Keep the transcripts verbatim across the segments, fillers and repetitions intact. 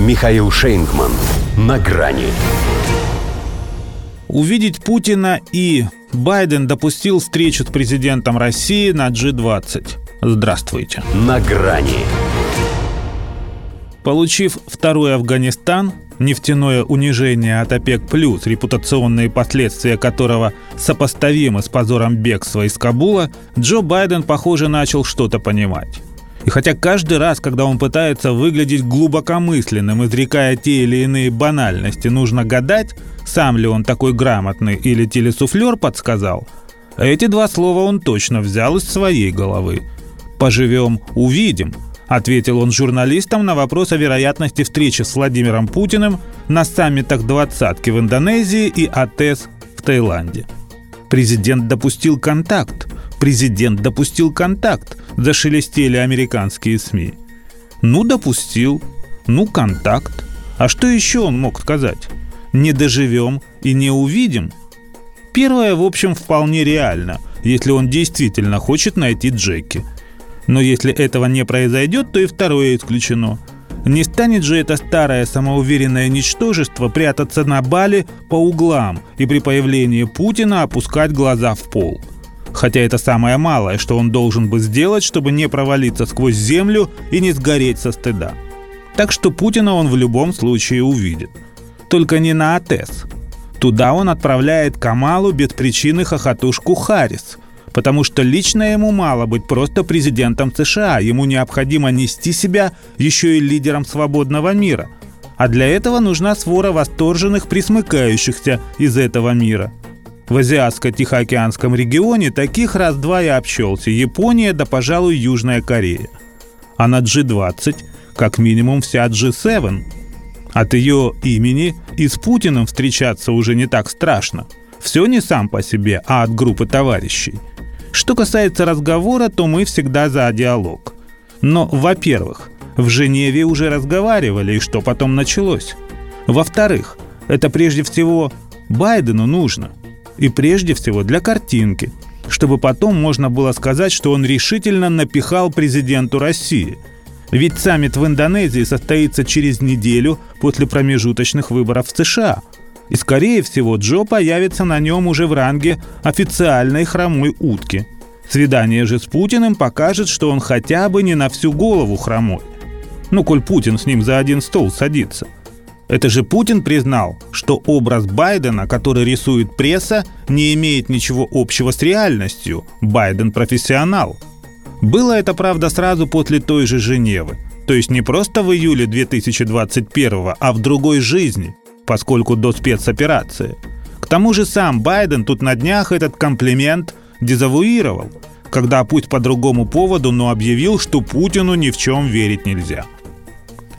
Михаил Шейнкман. На грани. Увидеть Путина и Байден допустил встречу с президентом России на джи двадцать. Здравствуйте. На грани. Получив второй Афганистан, нефтяное унижение от ОПЕК+, репутационные последствия которого сопоставимы с позором бегства из Кабула, Джо Байден, похоже, начал что-то понимать. И хотя каждый раз, когда он пытается выглядеть глубокомысленным, изрекая те или иные банальности, нужно гадать, сам ли он такой грамотный или телесуфлер подсказал, эти два слова он точно взял из своей головы. «Поживем – увидим», ответил он журналистам на вопрос о вероятности встречи с Владимиром Путиным на саммитах двадцатки в Индонезии и АТЭС в Таиланде. «Президент допустил контакт! Президент допустил контакт!» – зашелестели американские СМИ. Ну, допустил, ну, контакт. А что еще он мог сказать? Не доживем и не увидим? Первое, в общем, вполне реально, если он действительно хочет найти Джеки. Но если этого не произойдет, то и второе исключено. Не станет же это старое самоуверенное ничтожество прятаться на Бали по углам и при появлении Путина опускать глаза в пол. Хотя это самое малое, что он должен бы сделать, чтобы не провалиться сквозь землю и не сгореть со стыда. Так что Путина он в любом случае увидит. Только не на АТЭС. Туда он отправляет Камалу без причины хохотушку Харрис, потому что лично ему мало быть просто президентом США, ему необходимо нести себя еще и лидером свободного мира. А для этого нужна свора восторженных присмыкающихся из этого мира. В Азиатско-Тихоокеанском регионе таких раз-два и обчелся Япония да, пожалуй, Южная Корея. А на джи двадцать как минимум вся джи семь. От ее имени и с Путиным встречаться уже не так страшно. Все не сам по себе, а от группы товарищей. Что касается разговора, то мы всегда за диалог. Но, во-первых, в Женеве уже разговаривали, и что потом началось. Во-вторых, это прежде всего Байдену нужно. И прежде всего для картинки, чтобы потом можно было сказать, что он решительно напихал президенту России. Ведь саммит в Индонезии состоится через неделю после промежуточных выборов в США. И, скорее всего, Джо появится на нем уже в ранге официальной хромой утки. Свидание же с Путиным покажет, что он хотя бы не на всю голову хромой. Ну, коль Путин с ним за один стол садится. Это же Путин признал, что образ Байдена, который рисует пресса, не имеет ничего общего с реальностью. Байден – профессионал. Было это, правда, сразу после той же Женевы. То есть не просто в июле две тысячи двадцать первого, а в другой жизни, поскольку до спецоперации. К тому же сам Байден тут на днях этот комплимент дезавуировал, когда, пусть по другому поводу, но объявил, что Путину ни в чем верить нельзя.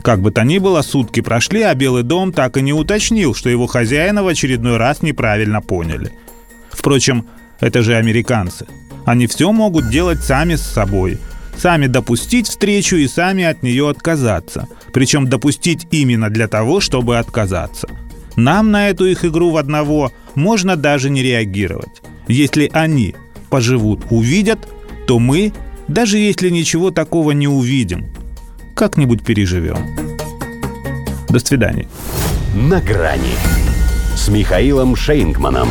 Как бы то ни было, сутки прошли, а Белый дом так и не уточнил, что его хозяина в очередной раз неправильно поняли. Впрочем, это же американцы. Они все могут делать сами с собой. Сами допустить встречу и сами от нее отказаться. Причем допустить именно для того, чтобы отказаться. Нам на эту их игру в одного можно даже не реагировать. Если они поживут, увидят, то мы, даже если ничего такого не увидим, как-нибудь переживем. До свидания. На грани с Михаилом Шейнкманом.